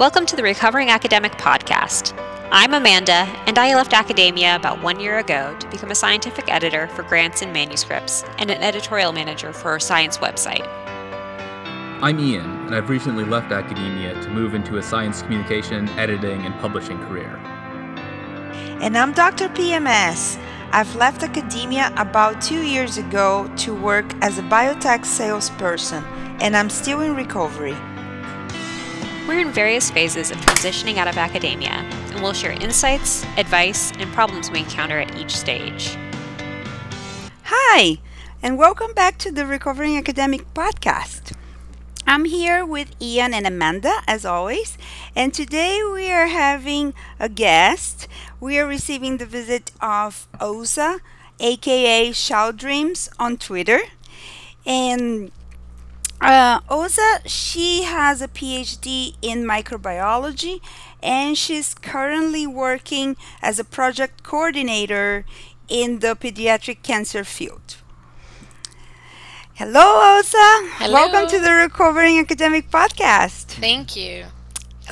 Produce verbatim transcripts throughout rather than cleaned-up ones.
Welcome to the Recovering Academic Podcast. I'm Amanda, and I left academia about one year ago to become a scientific editor for grants and manuscripts and an editorial manager for a science website. I'm Ian, and I've recently left academia to move into a science communication, editing, and publishing career. And I'm Doctor P M S. I've left academia about two years ago to work as a biotech salesperson, and I'm still in recovery. We're in various phases of transitioning out of academia, and we'll share insights, advice, and problems we encounter at each stage. Hi, and welcome back to the Recovering Academic Podcast. I'm here with Ian and Amanda, as always, and today we are having a guest. We are receiving the visit of Osa, aka Shout Dreams, on Twitter. And Uh, Osa, she has a P H D in microbiology, and she's currently working as a project coordinator in the pediatric cancer field. Hello, Osa. Hello. Welcome to the Recovering Academic Podcast. Thank you.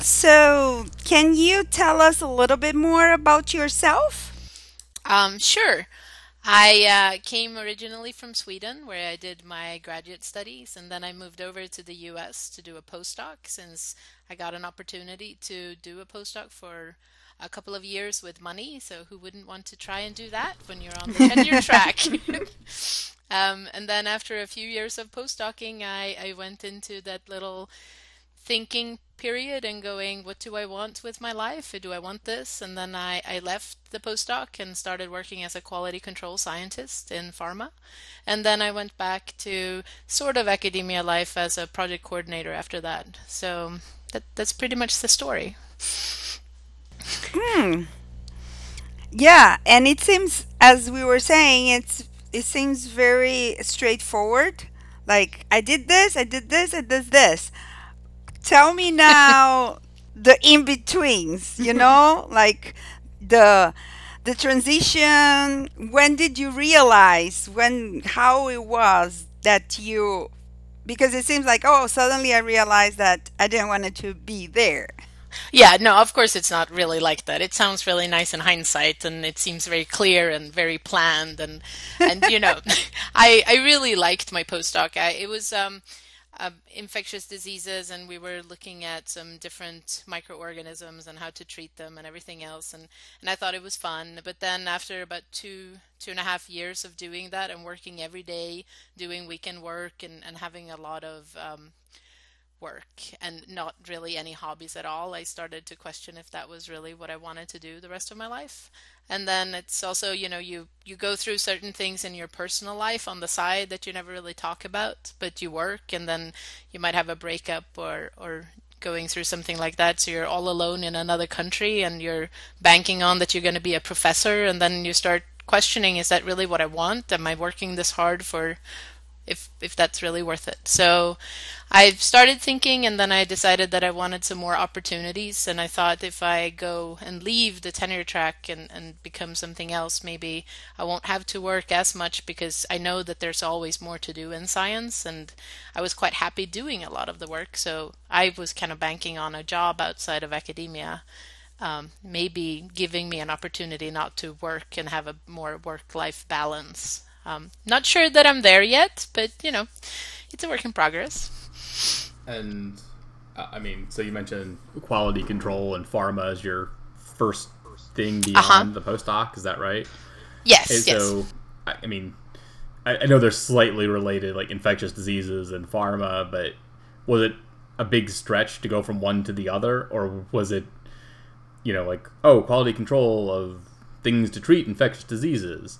So, can you tell us a little bit more about yourself? Um, sure. I uh, came originally from Sweden, where I did my graduate studies, and then I moved over to the U S to do a postdoc, since I got an opportunity to do a postdoc for a couple of years with money. So who wouldn't want to try and do that when you're on the tenure track? um, and then after a few years of postdocing, I, I went into that little thinking period and going, what do I want with my life? Or do I want this? And then I, I left the postdoc and started working as a quality control scientist in pharma. And then I went back to sort of academia life as a project coordinator after that. So that, that's pretty much the story. Hmm. Yeah. And it seems, as we were saying, it's it seems very straightforward. Like, I did this, I did this, I did this. Tell me now the in-betweens, you know, like the the transition. When did you realize, when, how it was that you, because it seems like, oh, suddenly I realized that I didn't want it to be there. Yeah, no, of course it's not really like that. It sounds really nice in hindsight, and it seems very clear and very planned. And, and you know, I, I really liked my postdoc. I, it was... Um, Uh, infectious diseases, and we were looking at some different microorganisms and how to treat them and everything else, and and I thought it was fun. But then after about two two and a half years of doing that and working every day, doing weekend work, and, and having a lot of um, work and not really any hobbies at all, I started to question if that was really what I wanted to do the rest of my life. And then it's also, you know, you, you go through certain things in your personal life on the side that you never really talk about, but you work, and then you might have a breakup or, or going through something like that. So you're all alone in another country, and you're banking on that you're going to be a professor. And then you start questioning, is that really what I want? Am I working this hard for, if if that's really worth it? So I started thinking, and then I decided that I wanted some more opportunities. And I thought, if I go and leave the tenure track and, and become something else, maybe I won't have to work as much, because I know that there's always more to do in science. And I was quite happy doing a lot of the work. So I was kind of banking on a job outside of academia, um, maybe giving me an opportunity not to work and have a more work-life balance. Um, not sure that I'm there yet, but, you know, it's a work in progress. And, uh, I mean, so you mentioned quality control and pharma as your first thing beyond uh-huh. the postdoc, is that right? Yes, and yes. So, I, I mean, I, I know they're slightly related, like infectious diseases and pharma, but was it a big stretch to go from one to the other? Or was it, you know, like, oh, quality control of things to treat infectious diseases?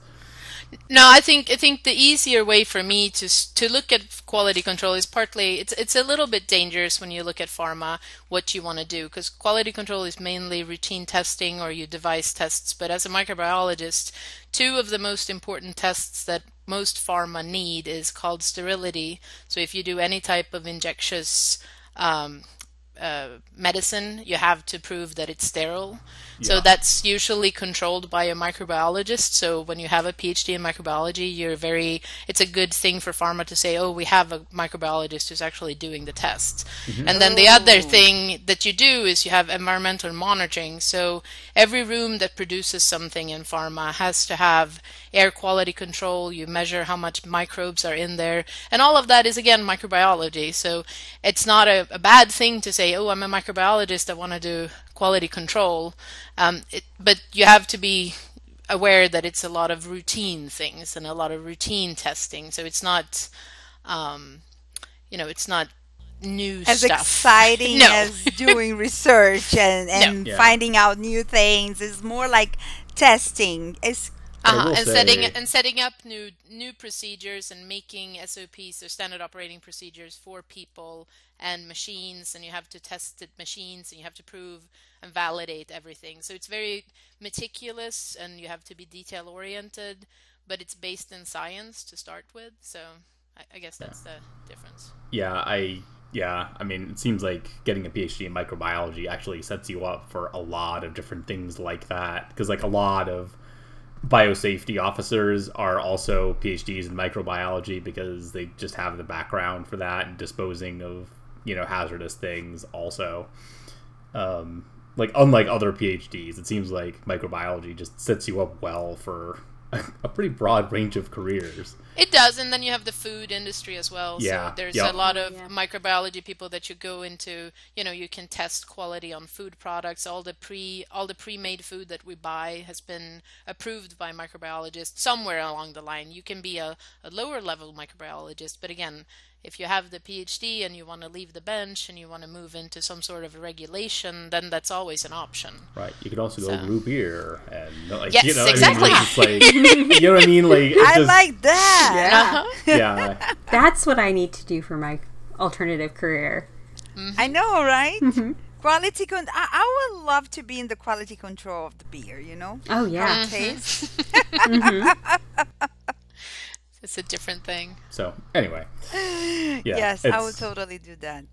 No, I think I think the easier way for me to to look at quality control is partly, it's it's a little bit dangerous when you look at pharma, what you want to do, because quality control is mainly routine testing, or you device tests. But as a microbiologist, two of the most important tests that most pharma need is called sterility. So if you do any type of injectious um uh, medicine, you have to prove that it's sterile. Yeah. So that's usually controlled by a microbiologist. So when you have a P H D in microbiology, you're very, it's a good thing for pharma to say, oh, we have a microbiologist who's actually doing the tests. Mm-hmm. And then the other thing that you do is you have environmental monitoring. So every room that produces something in pharma has to have air quality control. You measure how much microbes are in there. And all of that is, again, microbiology. So it's not a, a bad thing to say, oh, I'm a microbiologist, I want to do quality control. Um, it, but you have to be aware that it's a lot of routine things and a lot of routine testing. So it's not, um, you know, it's not new as stuff. As exciting no. as doing research and, and no. yeah. finding out new things. It's more like testing. It's Uh-huh. And say, setting and setting up new new procedures and making S O Ps, so standard operating procedures, for people and machines, and you have to test the machines and you have to prove and validate everything. So it's very meticulous and you have to be detail oriented, but it's based in science to start with. So I, I guess that's yeah. the difference. Yeah, I yeah, I mean, it seems like getting a P H D in microbiology actually sets you up for a lot of different things like that, because like a lot of biosafety officers are also P H Ds in microbiology because they just have the background for that and disposing of, you know, hazardous things also. Um, like, unlike other P H Ds, it seems like microbiology just sets you up well for a, a pretty broad range of careers. It does, and then you have the food industry as well. Yeah. So there's yep. a lot of yeah. microbiology people that you go into, you know, you can test quality on food products. All the pre all the pre-made food that we buy has been approved by microbiologists somewhere along the line. You can be a, a lower level microbiologist, but again, if you have the P H D and you want to leave the bench and you want to move into some sort of regulation, then that's always an option. Right. You could also so. go root beer and like, yes, you know, exactly. I mean, like, you know what I mean? Like, I just, like that. Yeah. Uh-huh. yeah. That's what I need to do for my alternative career. Mm-hmm. I know, right? Mm-hmm. Quality con- I-, I would love to be in the quality control of the beer, you know? Oh, yeah. Mm-hmm. mm-hmm. It's a different thing. So, anyway. Yeah, yes, I would totally do that.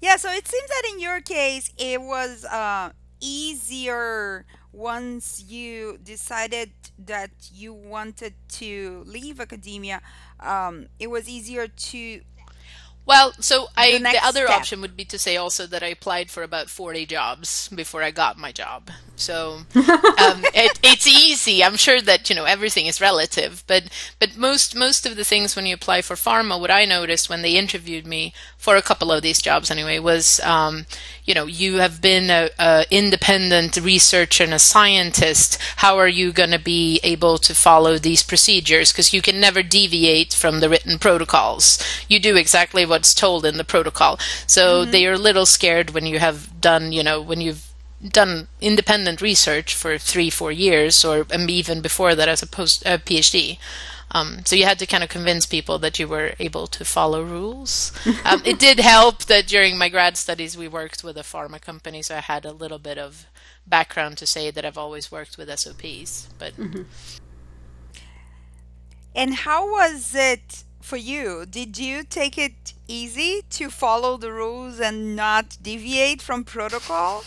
Yeah, so it seems that in your case, it was uh, easier once you decided that you wanted to leave academia. Um, it was easier to... Well, so I, the, the other step. option would be to say also that I applied for about forty jobs before I got my job. So um, it, it's easy. I'm sure that, you know, everything is relative. But but most most of the things when you apply for pharma, what I noticed when they interviewed me for a couple of these jobs anyway was, um, you know, you have been a, a independent researcher and a scientist. How are you going to be able to follow these procedures? Because you can never deviate from the written protocols. You do exactly what what's told in the protocol. So mm-hmm. they are a little scared when you have done, you know, when you've done independent research for three, four years, or even before that as a post a PhD. Um, so you had to kind of convince people that you were able to follow rules. Um, it did help that during my grad studies, we worked with a pharma company. So I had a little bit of background to say that I've always worked with S O Ps. But mm-hmm. And how was it for you? Did you take it easy to follow the rules and not deviate from protocol?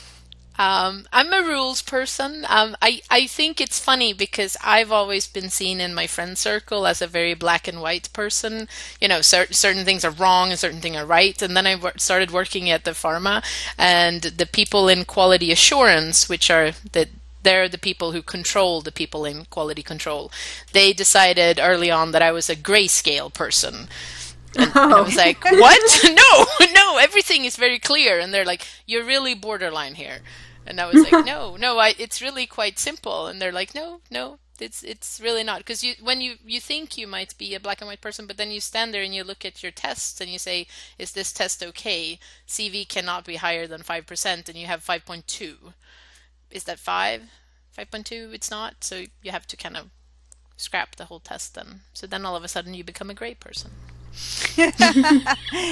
Um, I'm a rules person. Um, I, I think it's funny because I've always been seen in my friend circle as a very black and white person. You know, cer- certain things are wrong and certain things are right. And then I w- started working at the pharma, and the people in quality assurance, which are the they're the people who control the people in quality control, they decided early on that I was a grayscale person. And, oh. and I was like, what? no, no, everything is very clear. And they're like, you're really borderline here. And I was like, no, no, I, it's really quite simple. And they're like, no, no, it's it's really not. Because you, when you, you think you might be a black and white person, but then you stand there and you look at your tests and you say, is this test okay? C V cannot be higher than five percent, and you have five point two. Is that five? five point two, it's not. So you have to kind of scrap the whole test then. So then all of a sudden you become a gray person.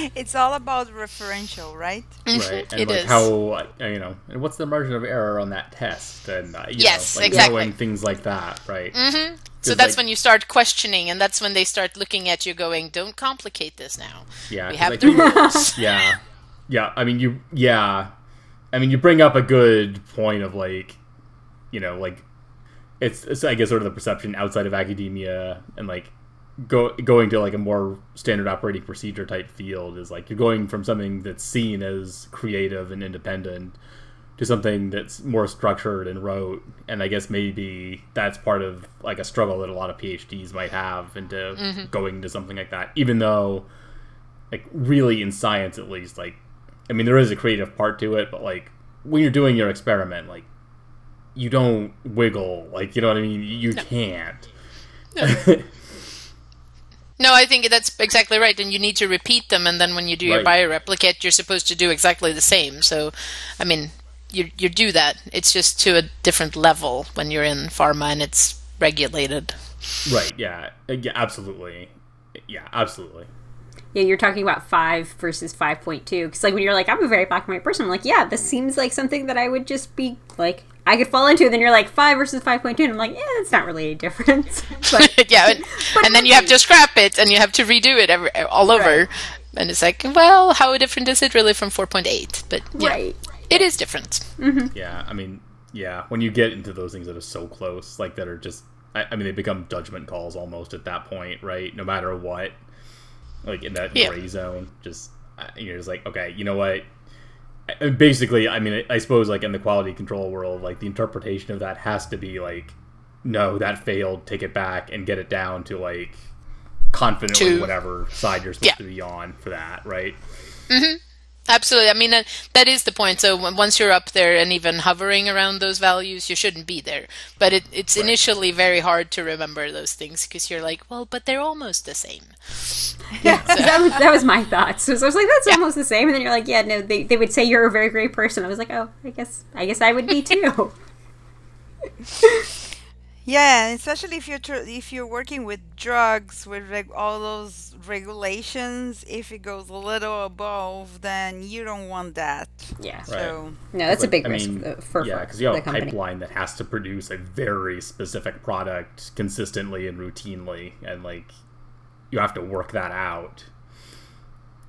It's all about referential, right? Right, and it like is. How you know, and what's the margin of error on that test, and uh, you yes, know, like exactly, knowing things like that, right? Mm-hmm. So that's like, when you start questioning, and that's when they start looking at you, going, "Don't complicate this now. Yeah, we have like, the rules." Yeah, Yeah, I mean, you, yeah. I mean, you bring up a good point of, like, you know, like, it's, it's I guess, sort of the perception outside of academia and, like, go, going to, like, a more standard operating procedure type field is, like, you're going from something that's seen as creative and independent to something that's more structured and rote. And I guess maybe that's part of, like, a struggle that a lot of PhDs might have into mm-hmm. going to something like that, even though, like, really in science, at least, like, I mean, there is a creative part to it, but, like, when you're doing your experiment, like, you don't wiggle. Like, you know what I mean? You no. can't. No. No, I think that's exactly right. And you need to repeat them. And then when you do right. your bioreplicate, you're supposed to do exactly the same. So, I mean, you you do that. It's just to a different level when you're in pharma and it's regulated. Right. Yeah. Yeah, absolutely. Yeah, absolutely. Yeah, you're talking about five versus five point two. Because, like, when you're like, I'm a very black and white person, I'm like, yeah, this seems like something that I would just be, like, I could fall into. And then you're like, five versus five point two. And I'm like, yeah, it's not really a difference. But, yeah, and, but and then you have to scrap it, and you have to redo it every, all over. Right. And it's like, well, how different is it really from four point eight? But, yeah, right. it is different. Mm-hmm. Yeah, I mean, yeah, when you get into those things that are so close, like, that are just, I, I mean, they become judgment calls almost at that point, right? No matter what. Like, in that yeah. gray zone, just, you're just like, okay, you know what? Basically, I mean, I suppose, like, in the quality control world, like, the interpretation of that has to be, like, no, that failed, take it back, and get it down to, like, confidently to... whatever side you're supposed yeah. to be on for that, right? Mm-hmm. Absolutely. I mean, that, that is the point. So once you're up there and even hovering around those values, you shouldn't be there. But it, it's right. initially very hard to remember those things because you're like, well, but they're almost the same. Yeah, so. that, was, that was my thoughts. So I was like, that's yeah. almost the same. And then you're like, yeah, no, they, they would say you're a very great person. I was like, oh, I guess I guess I would be too. Yeah, especially if you're tr- if you're working with drugs with reg- all those regulations, if it goes a little above, then you don't want that. Yeah. So right. no, that's like, a big I risk mean, for, for yeah, because you have a company. Pipeline that has to produce a very specific product consistently and routinely, and like you have to work that out.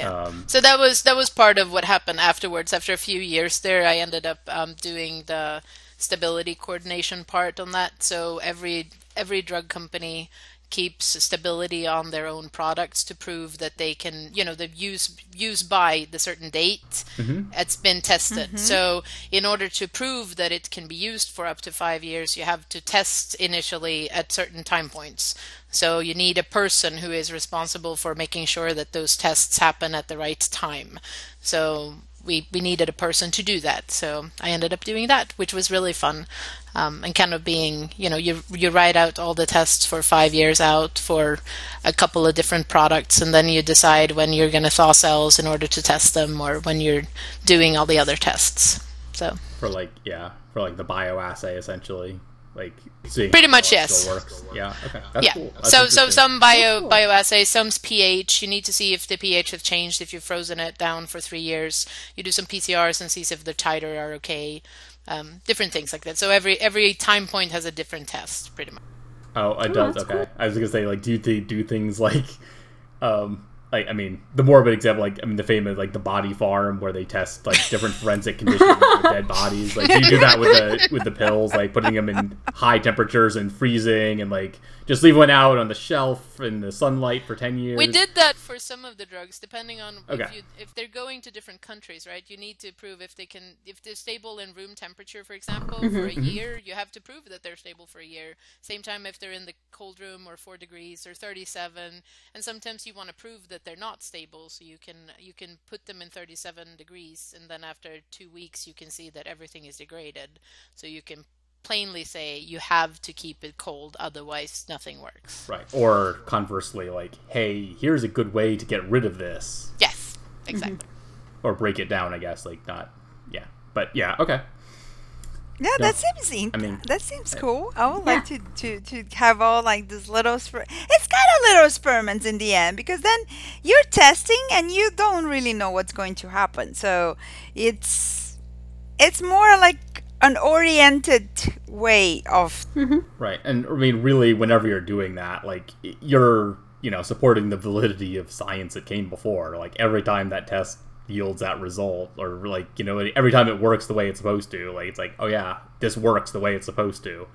Yeah. Um, so that was that was part of what happened afterwards. After a few years there, I ended up um, doing the stability coordination part on that. So every every drug company keeps stability on their own products to prove that they can, you know, the use use by the certain date mm-hmm. it's been tested. Mm-hmm. So in order to prove that it can be used for up to five years, you have to test initially at certain time points. So you need a person who is responsible for making sure that those tests happen at the right time. So We, we needed a person to do that, so I ended up doing that, which was really fun, um, and kind of being, you know, you you write out all the tests for five years out for a couple of different products, and then you decide when you're going to thaw cells in order to test them, or when you're doing all the other tests. So for like yeah, for like the bioassay essentially, like seeing pretty much yes. Still works. Yeah. Okay. That's yeah. Cool. That's so so some bio cool. bioassay, some's pH. You need to see if the pH have changed if you've frozen it down for three years. You do some P C Rs and see if the titer are okay. Um, different things like that. So every every time point has a different test, pretty much. Oh, it does. Oh, okay. Cool. I was gonna say, like, do they do things like, um, like I mean, the morbid example, like I mean, the famous like the body farm where they test like different forensic conditions with dead bodies. Like, do you do that with the with the pills, like putting them in high temperatures and freezing, and like just leave one out on the shelf in the sunlight for ten years? We did that for some of the drugs, depending on okay. if, you, if they're going to different countries, right? You need to prove if they can, if they're stable in room temperature, for example, mm-hmm. for a year. You have to prove that they're stable for a year. Same time, if they're in the cold room or four degrees or thirty-seven, and sometimes you want to prove that they're not stable, so you can you can put them in thirty-seven degrees, and then after two weeks you can see that everything is degraded, so you can plainly say you have to keep it cold, otherwise nothing works. Right. Or conversely, like, hey, here's a good way to get rid of this. Yes, exactly. Mm-hmm. Or break it down, I guess, like, not yeah but yeah okay Yeah, no. that seems in- I mean, that seems cool. I would yeah. like to, to, to have all like these little sper- it's kind of little experiments in the end, because then you're testing and you don't really know what's going to happen. So it's it's more like an oriented way of mm-hmm. right. And I mean, really, whenever you're doing that, like you're you know supporting the validity of science that came before. Like every time that test yields that result, or like, you know, every time it works the way it's supposed to, like, it's like, oh yeah, this works the way it's supposed to.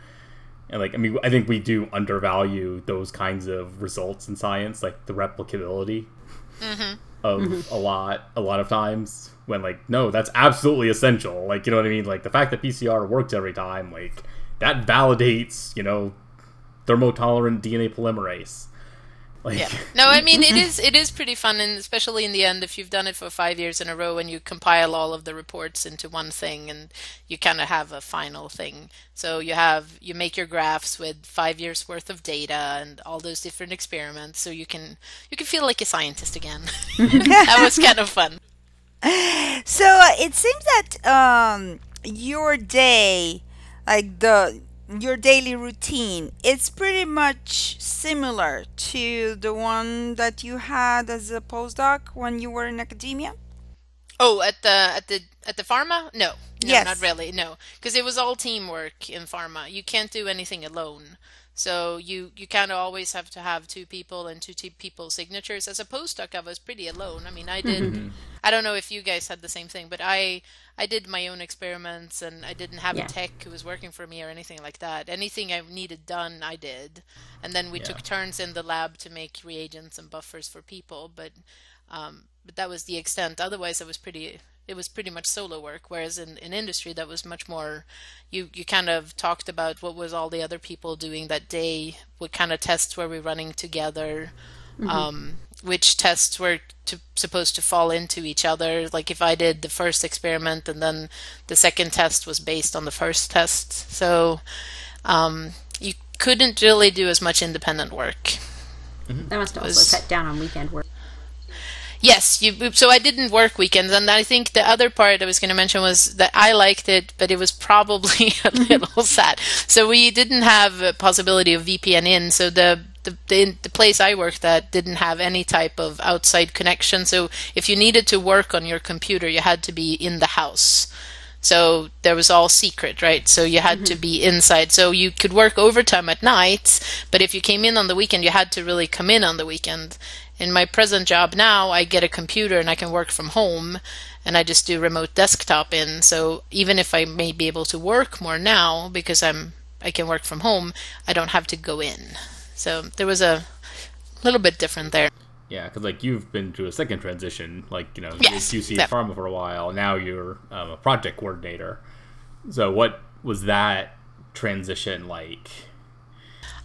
And like, I mean, I think we do undervalue those kinds of results in science, like the replicability mm-hmm. of mm-hmm. a lot, a lot of times when like, no, that's absolutely essential. Like, you know what I mean? Like the fact that P C R works every time, like that validates, you know, thermotolerant D N A polymerase. Like... Yeah. No, I mean, it is it is pretty fun, and especially in the end, if you've done it for five years in a row and you compile all of the reports into one thing and you kind of have a final thing. So you have, you make your graphs with five years worth of data and all those different experiments, so you can you can feel like a scientist again. That was kind of fun. So uh, it seems that um, your day, like the... your daily routine, it's pretty much similar to the one that you had as a postdoc when you were in academia? Oh, at the at the at the pharma? No, no, yes. Not really. No, because it was all teamwork in pharma. You can't do anything alone. So you, you kind of always have to have two people and two people's signatures. As a postdoc, I was pretty alone. I mean, I did, mm-hmm. I don't know if you guys had the same thing, but I, I did my own experiments, and I didn't have yeah. a tech who was working for me or anything like that. Anything I needed done, I did. And then we yeah. took turns in the lab to make reagents and buffers for people. But, um, but that was the extent. Otherwise, I was pretty... it was pretty much solo work, whereas in, in industry that was much more, you, you kind of talked about what was all the other people doing that day, what kind of tests were we running together, mm-hmm. um, which tests were to, supposed to fall into each other. Like if I did the first experiment and then the second test was based on the first test. So um, you couldn't really do as much independent work. Mm-hmm. That must have was, also cut down on weekend work. Yes, you, so I didn't work weekends, and I think the other part I was going to mention was that I liked it, but it was probably a little sad. So we didn't have a possibility of V P N in, so the, the, the, the place I worked at didn't have any type of outside connection, so if you needed to work on your computer, you had to be in the house. So there was all secret, right? So you had mm-hmm. to be inside. So you could work overtime at night, but if you came in on the weekend, you had to really come in on the weekend. In my present job now, I get a computer and I can work from home, and I just do remote desktop in. So even if I may be able to work more now because I'm I can work from home, I don't have to go in. So there was a little bit different there. Yeah, because like you've been to a second transition, like you know, yes, you see yeah. pharma for a while. Now you're um, a project coordinator. So what was that transition like?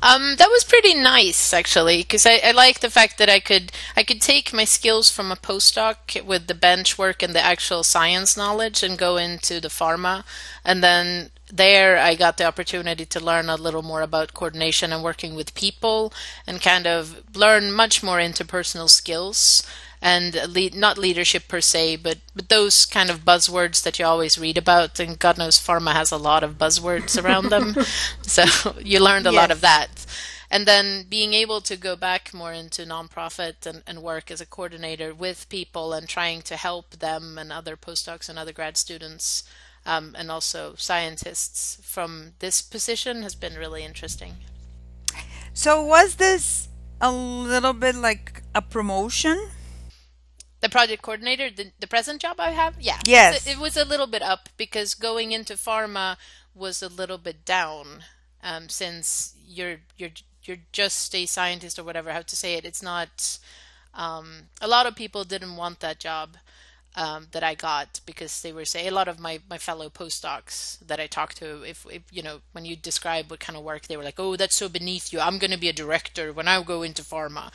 Um, that was pretty nice, actually, because I, I like the fact that I could I could take my skills from a postdoc with the bench work and the actual science knowledge and go into the pharma. And then there I got the opportunity to learn a little more about coordination and working with people and kind of learn much more interpersonal skills. And lead, not leadership per se, but, but those kind of buzzwords that you always read about. And God knows pharma has a lot of buzzwords around them. So you learned a yes. lot of that. And then being able to go back more into nonprofit and, and work as a coordinator with people and trying to help them and other postdocs and other grad students um, and also scientists from this position has been really interesting. So was this a little bit like a promotion? The project coordinator, the, the present job I have? Yeah. Yes. It was a little bit up because going into pharma was a little bit down um, since you're you're you're just a scientist or whatever, how to say it. It's not, um, a lot of people didn't want that job um, that I got because they were saying, a lot of my, my fellow postdocs that I talked to, if, if you know, when you describe what kind of work, they were like, oh, that's so beneath you. I'm going to be a director when I go into pharma.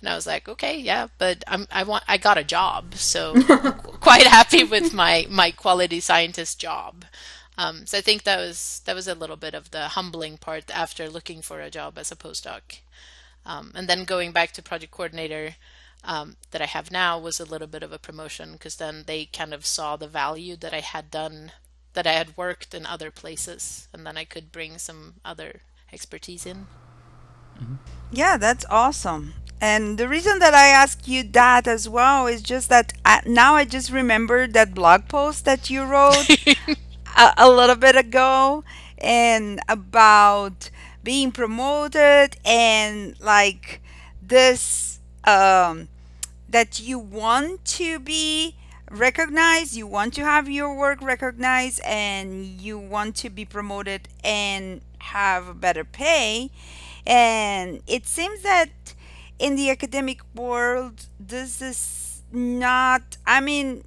And I was like, okay, yeah, but I'm, I want, I got a job. So I'm quite happy with my, my quality scientist job. Um, so I think that was, that was a little bit of the humbling part after looking for a job as a postdoc. Um, and then going back to project coordinator, Um, that I have now was a little bit of a promotion because then they kind of saw the value that I had done, that I had worked in other places, and then I could bring some other expertise in. Mm-hmm. Yeah, that's awesome. And the reason that I asked you that as well is just that I, now I just remembered that blog post that you wrote a, a little bit ago and about being promoted and like this... Um, that you want to be recognized, you want to have your work recognized, and you want to be promoted and have better pay. And it seems that in the academic world, this is not, I mean,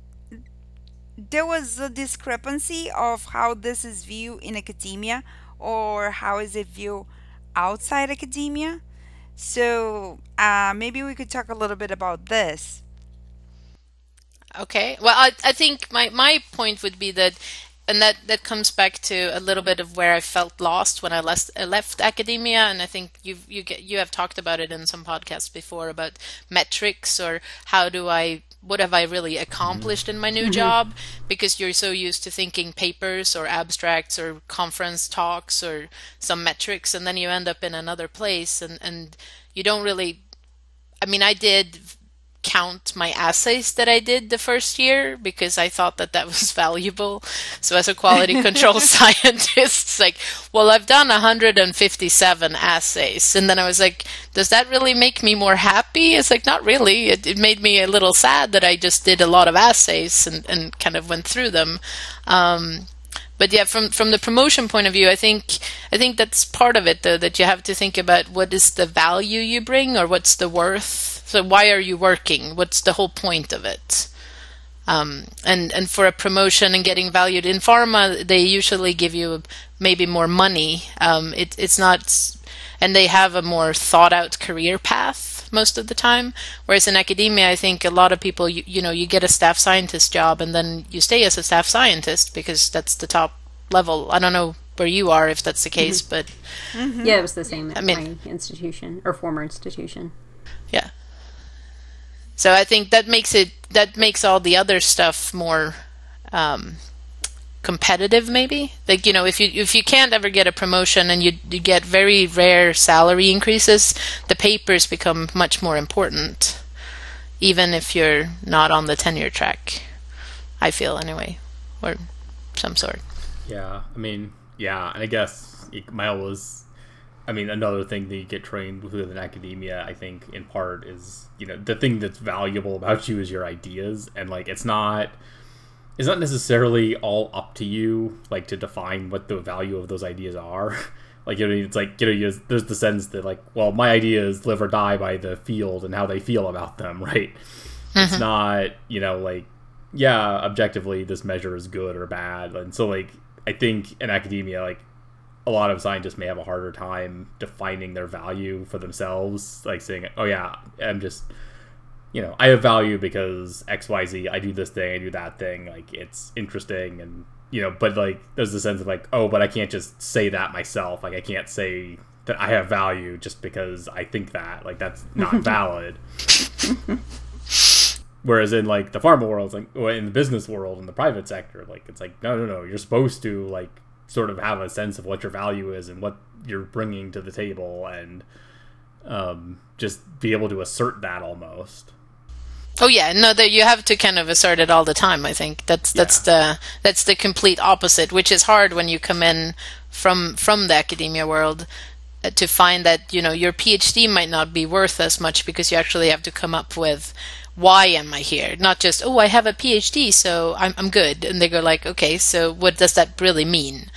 there was a discrepancy of how this is viewed in academia or how is it viewed outside academia. So uh, maybe we could talk a little bit about this. Okay. Well, I, I think my, my point would be that, and that, that comes back to a little bit of where I felt lost when I left, I left academia. And I think you've, you get, you have talked about it in some podcasts before about metrics or how do I, what have I really accomplished in my new mm-hmm. job? Because you're so used to thinking papers or abstracts or conference talks or some metrics, and then you end up in another place and, and you don't really, I mean, I did count my assays that I did the first year because I thought that that was valuable. So as a quality control scientist, it's like, well, I've done one hundred fifty-seven assays. And then I was like, does that really make me more happy? It's like, not really. It, it made me a little sad that I just did a lot of assays and, and kind of went through them. Um, But yeah, from, from the promotion point of view, I think I think that's part of it, though, that you have to think about what is the value you bring or what's the worth. So why are you working? What's the whole point of it? Um, and, and for a promotion and getting valued in pharma, they usually give you maybe more money. Um, it, it's not, and they have a more thought out career path most of the time. Whereas in academia, I think a lot of people, you, you know, you get a staff scientist job and then you stay as a staff scientist because that's the top level. I don't know where you are, if that's the case, mm-hmm. but mm-hmm. yeah, it was the same at I mean, my institution or former institution. Yeah. So I think that makes it, that makes all the other stuff more um, competitive, maybe. Like, you know, if you if you can't ever get a promotion and you you get very rare salary increases, the papers become much more important, even if you're not on the tenure track, I feel anyway, or some sort. Yeah, I mean, yeah, and I guess it, my was. I mean, another thing that you get trained within academia, I think, in part is, you know, the thing that's valuable about you is your ideas. And, like, it's not it's not necessarily all up to you, like, to define what the value of those ideas are. Like, you know, it's like, you know, you, there's the sense that, like, well, my ideas live or die by the field and how they feel about them, right? Uh-huh. It's not, you know, like, yeah, objectively, this measure is good or bad. And so, like, I think in academia, like, a lot of scientists may have a harder time defining their value for themselves, like saying, oh yeah, I'm just, you know, I have value because X Y Z, I do this thing, I do that thing, like it's interesting. And, you know, but like there's the sense of like, oh, but I can't just say that myself. Like I can't say that I have value just because I think that, like that's not valid. Whereas in like the pharma world, like or in the business world, in the private sector, like it's like, no, no, no, you're supposed to like sort of have a sense of what your value is and what you're bringing to the table and um, just be able to assert that almost. Oh yeah, no, that you have to kind of assert it all the time. I think that's that's yeah. the that's the complete opposite, which is hard when you come in from from the academia world uh, to find that, you know, your PhD might not be worth as much because you actually have to come up with, why am I here? Not just, oh, I have a PhD, so I'm I'm good. And they go like, okay, so what does that really mean?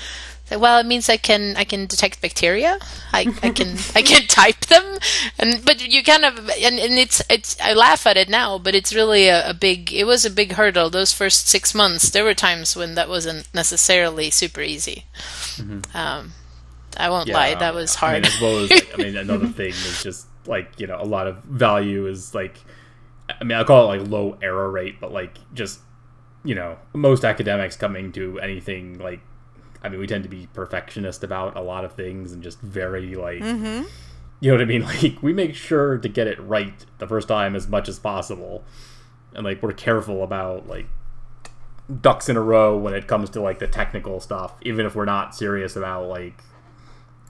So, well, it means I can I can detect bacteria. I, I can I can type them. And but you kind of and, and it's it's I laugh at it now, but it's really a, a big it was a big hurdle. Those first six months, there were times when that wasn't necessarily super easy. Mm-hmm. Um, I won't yeah, lie, that was hard. I mean, as well as like, I mean, another thing is just like, you know, a lot of value is like. I mean, I call it like low error rate, but like just, you know, most academics coming to anything like, I mean, we tend to be perfectionist about a lot of things and just very like, mm-hmm. you know what I mean? Like we make sure to get it right the first time as much as possible. And like, we're careful about like ducks in a row when it comes to like the technical stuff, even if we're not serious about like,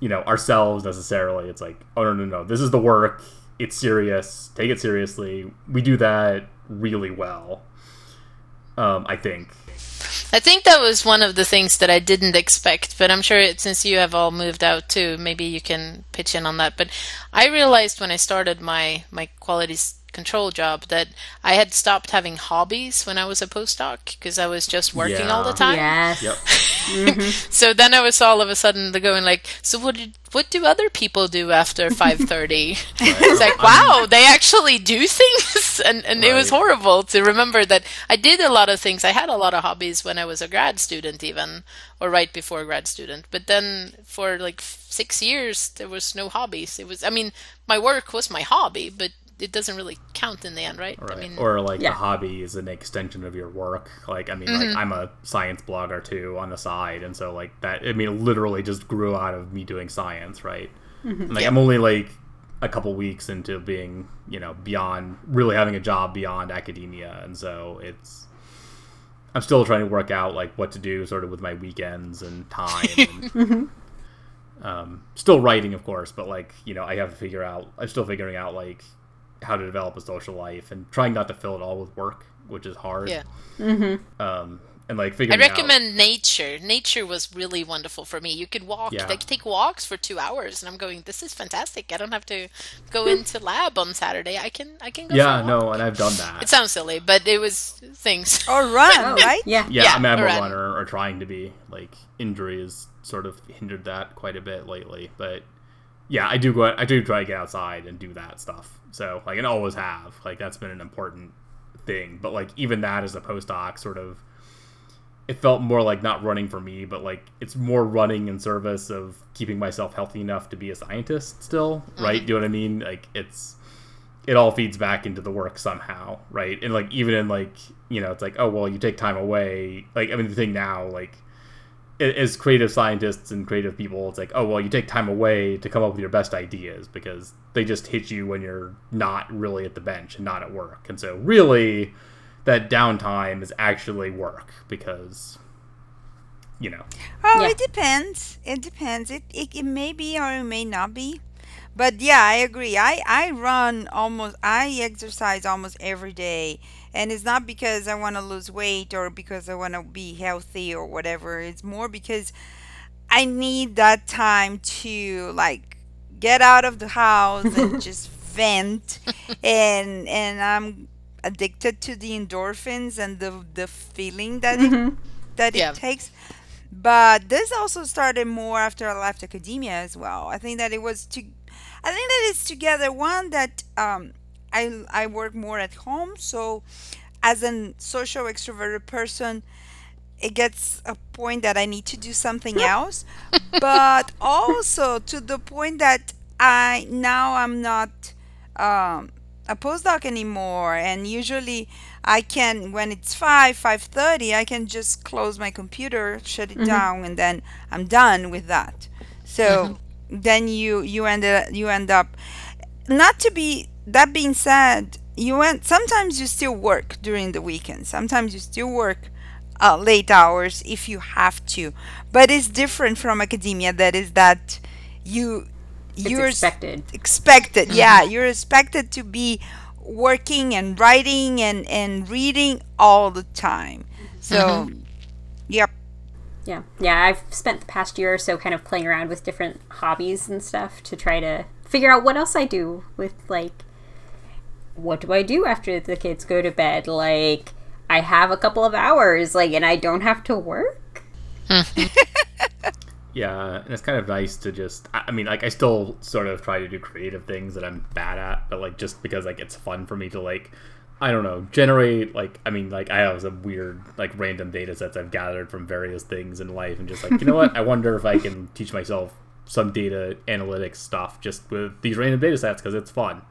you know, ourselves necessarily. It's like, oh no, no, no, this is the work. It's serious. Take it seriously. We do that really well, um, I think. I think that was one of the things that I didn't expect, but I'm sure it, since you have all moved out too, maybe you can pitch in on that. But I realized when I started my, my quality control job that I had stopped having hobbies when I was a postdoc because I was just working yeah. all the time. Yes. Yep. Mm-hmm. So then I was all of a sudden going like, so what did, what do other people do after five thirty? It's like, wow, I'm... they actually do things. And, and right. it was horrible to remember that I did a lot of things. I had a lot of hobbies when I was a grad student even, or right before a grad student. But then for like six years, there was no hobbies. It was, I mean, my work was my hobby, but it doesn't really count in the end, right? Right. I mean, or like yeah. the hobby is an extension of your work. Like, I mean, mm-hmm. like I'm a science blogger too on the side. And so like that, I mean, it literally just grew out of me doing science, right? Mm-hmm. And like yeah. I'm only like a couple weeks into being, you know, beyond really having a job beyond academia. And so it's, I'm still trying to work out like what to do sort of with my weekends and time. And, mm-hmm. um, still writing, of course, but like, you know, I have to figure out, I'm still figuring out like, how to develop a social life and trying not to fill it all with work, which is hard. Yeah. Mm-hmm. Um, and like figuring out. I recommend out... nature. Nature was really wonderful for me. You could walk, yeah. like take walks for two hours, and I'm going, this is fantastic. I don't have to go into lab on Saturday. I can, I can go. Yeah, for a walk. No, and I've done that. It sounds silly, but it was things. Or run, right? Yeah. Yeah, yeah, I'm a runner, or trying to be. Like injuries sort of hindered that quite a bit lately, but. Yeah, I do go. I do try to get outside and do that stuff. So, like, and always have. Like, that's been an important thing. But, like, even that as a postdoc, sort of, it felt more like not running for me, but, like, it's more running in service of keeping myself healthy enough to be a scientist still, right? Mm-hmm. Do you know what I mean? Like, it's, it all feeds back into the work somehow, right? And, like, even in, like, you know, it's like, oh, well, you take time away. Like, I mean, the thing now, like, as creative scientists and creative people, it's like, oh, well, you take time away to come up with your best ideas because they just hit you when you're not really at the bench and not at work. And so really that downtime is actually work because, you know. Oh, yeah. It depends. It depends. It, it it may be or it may not be. But yeah, I agree. I, I run almost, I exercise almost every day. And it's not because I want to lose weight or because I want to be healthy or whatever. It's more because I need that time to like get out of the house and just vent. And and I'm addicted to the endorphins and the the feeling that mm-hmm. it, that yeah. it takes. But this also started more after I left academia as well. I think that it was to, I think that it's together. One that. Um, I, I work more at home, so as a social extroverted person, it gets a point that I need to do something else, but also to the point that I now I'm not um, a postdoc anymore, and usually I can, when it's five, five thirty, I can just close my computer, shut it mm-hmm. down, and then I'm done with that. So mm-hmm. then you you end up, you end up not to be. That being said, you went, sometimes you still work during the weekend. Sometimes you still work uh, late hours if you have to. But it's different from academia. That is that you it's you're expected. Expected, yeah. You're expected to be working and writing and, and reading all the time. So, mm-hmm. yep. Yeah. Yeah, I've spent the past year or so kind of playing around with different hobbies and stuff to try to figure out what else I do with, like, what do I do after the kids go to bed? Like, I have a couple of hours, like, and I don't have to work. Yeah, and it's kind of nice to just, I mean, like, I still sort of try to do creative things that I'm bad at, but, like, just because, like, it's fun for me to, like, I don't know, generate, like, I mean, like, I have some weird, like, random data sets I've gathered from various things in life and just, like, you know what? I wonder if I can teach myself some data analytics stuff just with these random data sets because it's fun.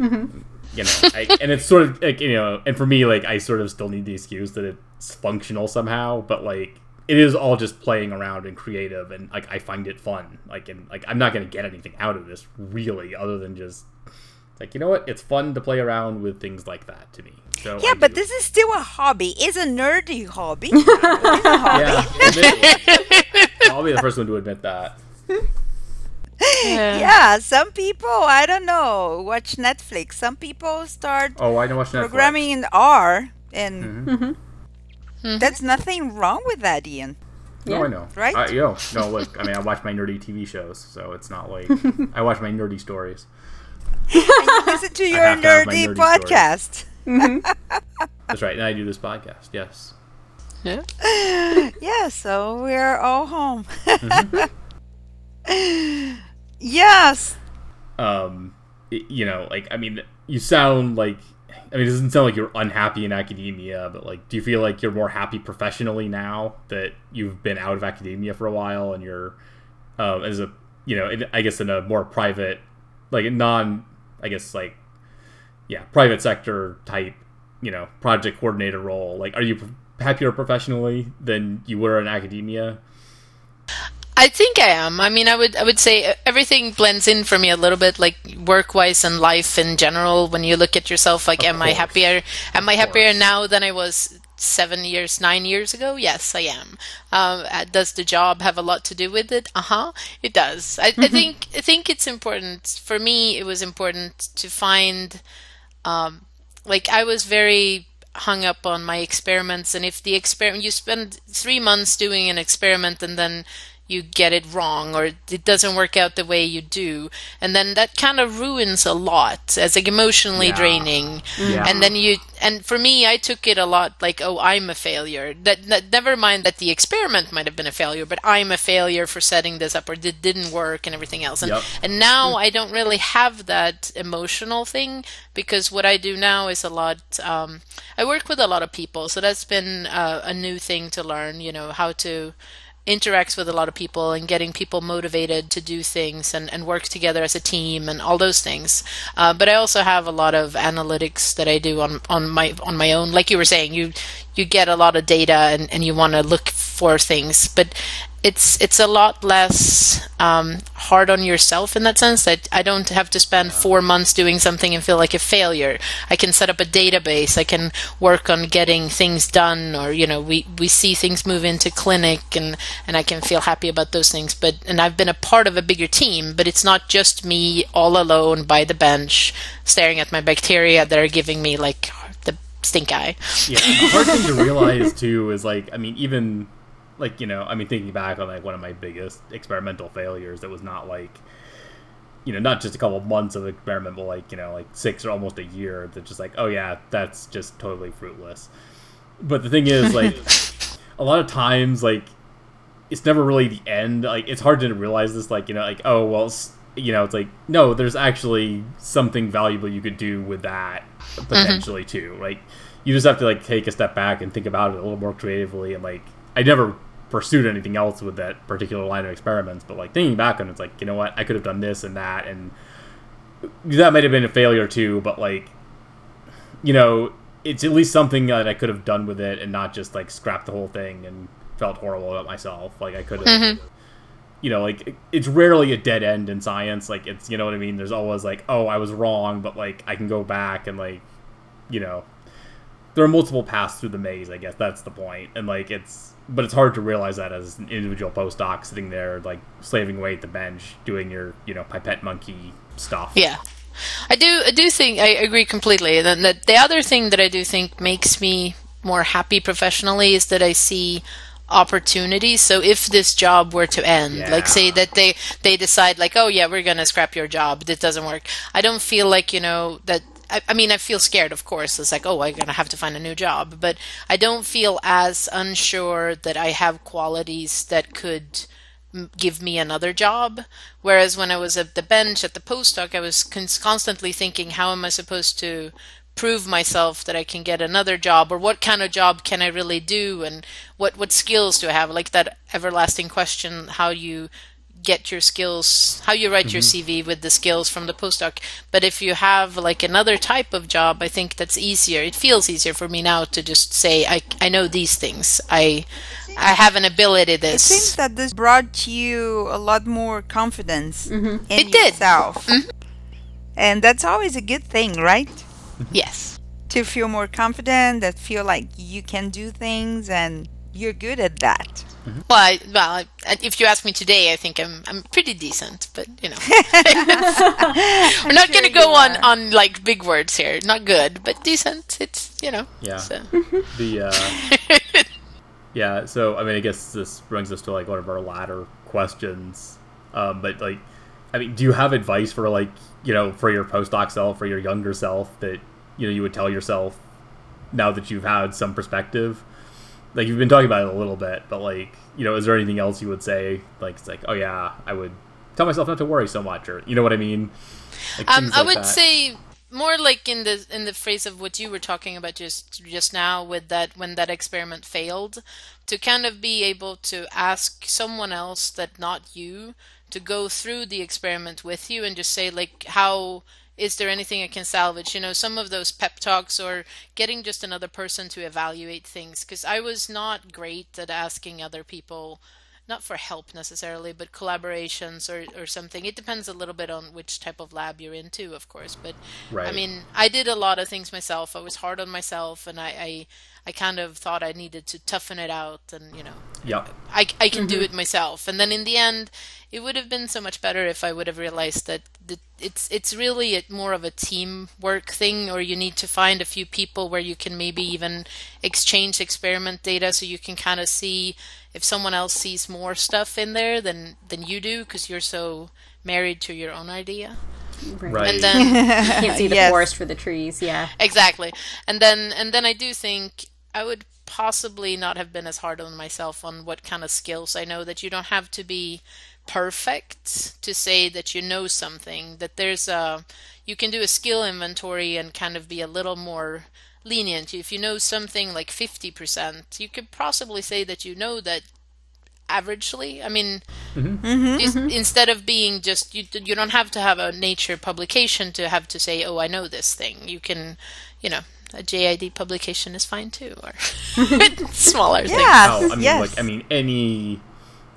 Mm-hmm. You know, I, and it's sort of like, you know, and for me, like, I sort of still need the excuse that it's functional somehow, but like it is all just playing around and creative, and like I find it fun. Like, and like I'm not going to get anything out of this really, other than just like, you know what, it's fun to play around with things like that to me. So yeah, but this is still a hobby. It's a nerdy hobby. It's a hobby. Yeah, I'll be the first one to admit that. Yeah. Yeah, some people, I don't know, watch Netflix. Some people start oh, I don't watch programming Netflix. In R, and mm-hmm. Mm-hmm. Mm-hmm. There's nothing wrong with that, Ian. No, yeah. I know. Right? Uh, yo, no, look, I mean, I watch my nerdy T V shows, so it's not like I watch my nerdy stories. And you listen to your nerdy, nerdy podcast. Mm-hmm. That's right. And I do this podcast. Yes. Yeah. Yeah. So we're all home. Mm-hmm. Yes. Um, you know, like, I mean, you sound like, I mean, it doesn't sound like you're unhappy in academia, but, like, do you feel like you're more happy professionally now that you've been out of academia for a while and you're, um, as a, you know, in, I guess in a more private, like, non, I guess, like, yeah, private sector type, you know, project coordinator role? Like, are you happier professionally than you were in academia? I think I am. I mean, I would I would say everything blends in for me a little bit, like work-wise and life in general. When you look at yourself, like, am I happier? Am I happier now than I was seven years, nine years ago? Yes, I am. Um, does the job have a lot to do with it? Uh-huh, it does. I, mm-hmm. I think I think it's important. For me, it was important to find, um, like, I was very hung up on my experiments. And if the experiment, you spend three months doing an experiment and then you get it wrong, or it doesn't work out the way you do, and then that kind of ruins a lot. It's like emotionally yeah. draining. Yeah. And then you, and for me, I took it a lot like, oh, I'm a failure. That, that never mind that the experiment might have been a failure, but I'm a failure for setting this up, or it didn't work, and everything else. And yep. and now I don't really have that emotional thing, because what I do now is a lot. Um, I work with a lot of people, so that's been uh, a new thing to learn. You know, how to interacts with a lot of people and getting people motivated to do things and, and work together as a team and all those things. Uh, but I also have a lot of analytics that I do on, on my on my own. Like you were saying, you you get a lot of data and, and you want to look for things. But it's it's a lot less um, hard on yourself in that sense, that I don't have to spend four months doing something and feel like a failure. I can set up a database. I can work on getting things done, or, you know, we, we see things move into clinic, and, and I can feel happy about those things. But, and I've been a part of a bigger team, but it's not just me all alone by the bench staring at my bacteria that are giving me, like, the stink eye. Yeah, the hard thing to realize, too, is, like, I mean, even... Like, you know, I mean, thinking back on, like, one of my biggest experimental failures that was not, like, you know, not just a couple of months of experiment, but, like, you know, like six or almost a year, that just like, oh, yeah, that's just totally fruitless. But the thing is, like, a lot of times, like, it's never really the end. Like, it's hard to realize this, like, you know, like, oh, well, it's, you know, it's like, no, there's actually something valuable you could do with that potentially, mm-hmm. too. Like, you just have to, like, take a step back and think about it a little more creatively, and, like, I never pursued anything else with that particular line of experiments, but, like, thinking back on it, it's like, you know what, I could have done this and that, and that might have been a failure too, but, like, you know, it's at least something that I could have done with it and not just, like, scrap the whole thing and felt horrible about myself. Like, I could have, mm-hmm. you know, like, it's rarely a dead end in science. Like, it's, you know what I mean? There's always, like, oh, I was wrong, but, like, I can go back and, like, you know, there are multiple paths through the maze, I guess. That's the point. And, like, it's, but it's hard to realize that as an individual postdoc sitting there, like, slaving away at the bench, doing your, you know, pipette monkey stuff. Yeah. I do, I do think, I agree completely. And the, the other thing that I do think makes me more happy professionally is that I see opportunities. So if this job were to end, yeah. like, say that they, they decide, like, oh, yeah, we're going to scrap your job. This doesn't work. I don't feel like, you know, that, I mean, I feel scared, of course. It's like, oh, I'm going to have to find a new job. But I don't feel as unsure that I have qualities that could m- give me another job. Whereas when I was at the bench at the postdoc, I was con- constantly thinking, how am I supposed to prove myself that I can get another job, or what kind of job can I really do, and what, what skills do I have? Like that everlasting question, how you get your skills, how you write mm-hmm. your C V with the skills from the postdoc. But if you have like another type of job, I think that's easier. It feels easier for me now to just say, I, I know these things. I seems, I have an ability this. It seems that this brought you a lot more confidence mm-hmm. in it yourself. Did. Mm-hmm. And that's always a good thing, right? Yes. To feel more confident, that feel like you can do things and you're good at that. Mm-hmm. Well, I, well, I, if you ask me today, I think I'm I'm pretty decent, but you know, we're not sure going to go on, on like big words here. Not good, but decent. It's you know. Yeah. So. The uh, yeah. So I mean, I guess this brings us to like one of our latter questions, um, but like, I mean, do you have advice for, like, you know, for your postdoc self or your younger self that, you know, you would tell yourself now that you've had some perspective? Like, you've been talking about it a little bit, but, like, you know, is there anything else you would say? Like, it's like, oh yeah, I would tell myself not to worry so much, or, you know what I mean? Like, um, I like would that. say more like in the in the phrase of what you were talking about just just now with that, when that experiment failed, to kind of be able to ask someone else that not you to go through the experiment with you and just say, like, how is there anything I can salvage? You know, some of those pep talks or getting just another person to evaluate things, because I was not great at asking other people, not for help necessarily, but collaborations or, or something. It depends a little bit on which type of lab you're into, of course. But right. I mean, I did a lot of things myself. I was hard on myself, and I, I, I kind of thought I needed to toughen it out, and, you know, yeah. I, I can mm-hmm. do it myself. And then in the end, it would have been so much better if I would have realized that the, it's it's really a, more of a teamwork thing, or you need to find a few people where you can maybe even exchange experiment data, so you can kind of see if someone else sees more stuff in there than, than you do, because you're so married to your own idea. Right. Right. And then you can't see the yes. forest for the trees. Yeah, exactly. And then and then I do think I would possibly not have been as hard on myself on what kind of skills I know, that you don't have to be perfect to say that you know something, that there's a, you can do a skill inventory and kind of be a little more lenient. If you know something like fifty percent, you could possibly say that you know that averagely. I mean, mm-hmm. Mm-hmm, mm-hmm. instead of being just, you, you don't have to have a Nature publication to have to say, oh, I know this thing. You can, you know, a J I D publication is fine too, or smaller yeah. things. No, I mean, yes. like, I mean, any...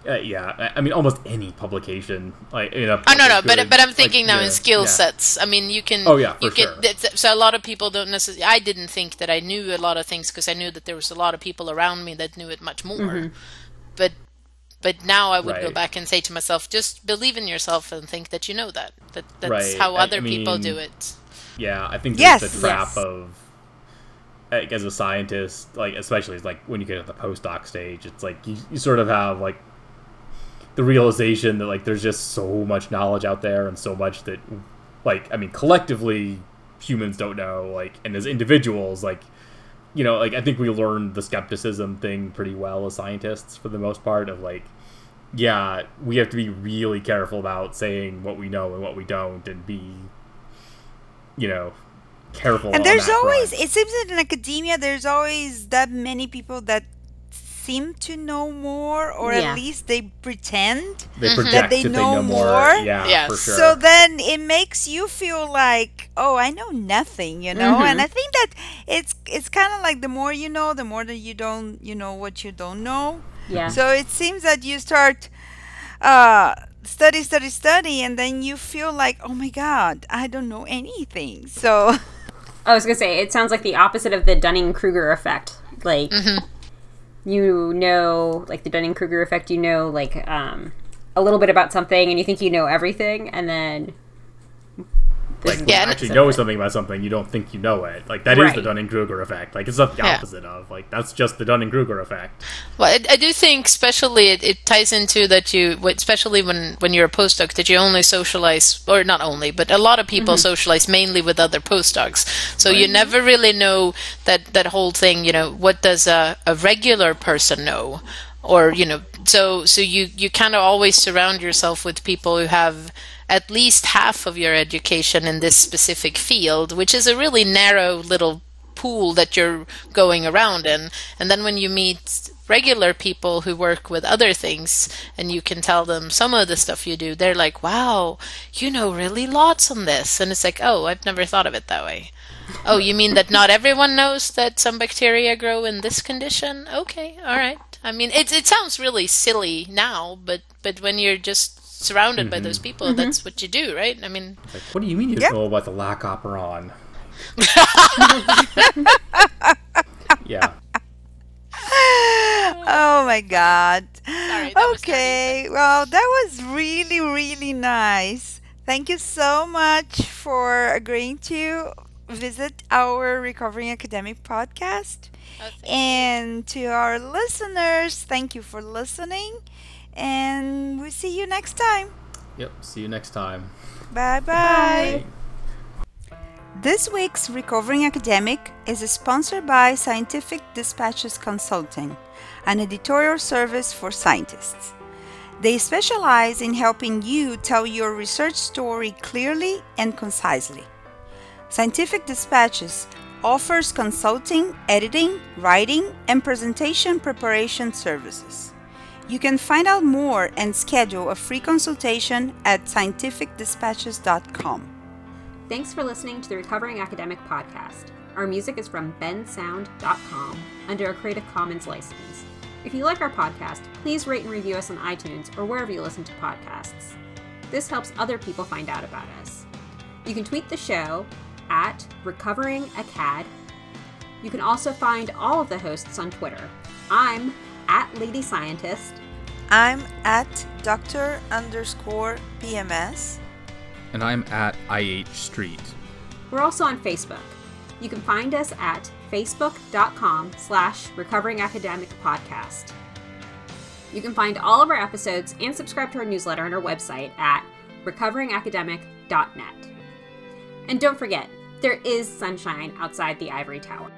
Uh, yeah, I mean, almost any publication, like, you know. Oh no, no, good, but but I'm thinking like, now yeah, in skill yeah. sets. I mean, you can. Oh yeah, for you sure. Can, so a lot of people don't necessarily. I didn't think that I knew a lot of things, because I knew that there was a lot of people around me that knew it much more. Mm-hmm. But but now I would right. go back and say to myself, just believe in yourself and think that you know that. That that's right. how I, other I mean, people do it. Yeah, I think there's yes, the trap yes. of. Like, as a scientist, like especially like when you get at the postdoc stage, it's like you, you sort of have like. The realization that, like, there's just so much knowledge out there, and so much that, like, I mean, collectively humans don't know, like, and as individuals, like, you know, like, I think we learned the skepticism thing pretty well as scientists for the most part of, like, yeah, we have to be really careful about saying what we know and what we don't, and be, you know, careful. And there's always, front. It seems that in academia, there's always that many people that seem to know more, or yeah. at least they pretend they mm-hmm. that they, they know, know more. more. Yeah, yes. for sure. So then it makes you feel like, oh, I know nothing, you know. Mm-hmm. And I think that it's it's kind of like the more you know, the more that you don't, you know, what you don't know. Yeah. So it seems that you start uh, study, study, study, and then you feel like, oh my God, I don't know anything. So I was gonna say, it sounds like the opposite of the Dunning-Kruger effect, like. Mm-hmm. You know, like the Dunning-Kruger effect, you know, like, um, a little bit about something, and you think you know everything, and then... Like, when you actually know something about something, you don't think you know it. Like, that right. is the Dunning-Kruger effect. Like, it's not the yeah. opposite of. Like, that's just the Dunning-Kruger effect. Well, I, I do think, especially, it, it ties into that you, especially when, when you're a postdoc, that you only socialize, or not only, but a lot of people mm-hmm. socialize mainly with other postdocs. So right. you never really know that, that whole thing, you know, what does a, a regular person know? Or, you know, so, so you, you kind of always surround yourself with people who have at least half of your education in this specific field, which is a really narrow little pool that you're going around in. And then when you meet regular people who work with other things, and you can tell them some of the stuff you do, they're like, wow, you know really lots on this. And it's like, oh, I've never thought of it that way. Oh, you mean that not everyone knows that some bacteria grow in this condition? Okay, all right. I mean, it it sounds really silly now, but, but when you're just surrounded mm-hmm. by those people, mm-hmm. that's what you do, right? I mean, like, what do you mean you yep. know about the Lac Operon? yeah. Oh my God. Sorry, okay. Kind of well, that was really, really nice. Thank you so much for agreeing to visit our Recovering Academic podcast. Oh, and you. To our listeners, thank you for listening. And we'll see you next time. Yep. See you next time. Bye-bye. Bye. This week's Recovering Academic is sponsored by Scientific Dispatches Consulting, an editorial service for scientists. They specialize in helping you tell your research story clearly and concisely. Scientific Dispatches offers consulting, editing, writing, and presentation preparation services. You can find out more and schedule a free consultation at scientific dispatches dot com. Thanks for listening to the Recovering Academic Podcast. Our music is from ben sound dot com under a Creative Commons license. If you like our podcast, please rate and review us on iTunes or wherever you listen to podcasts. This helps other people find out about us. You can tweet the show at Recovering Acad. You can also find all of the hosts on Twitter. I'm at Lady Scientist. I'm at Doctor underscore P M S. And I'm at I H Street. We're also on Facebook. You can find us at facebook.com slash Recovering Academic Podcast. You can find all of our episodes and subscribe to our newsletter on our website at recovering academic dot net. And don't forget, there is sunshine outside the ivory tower.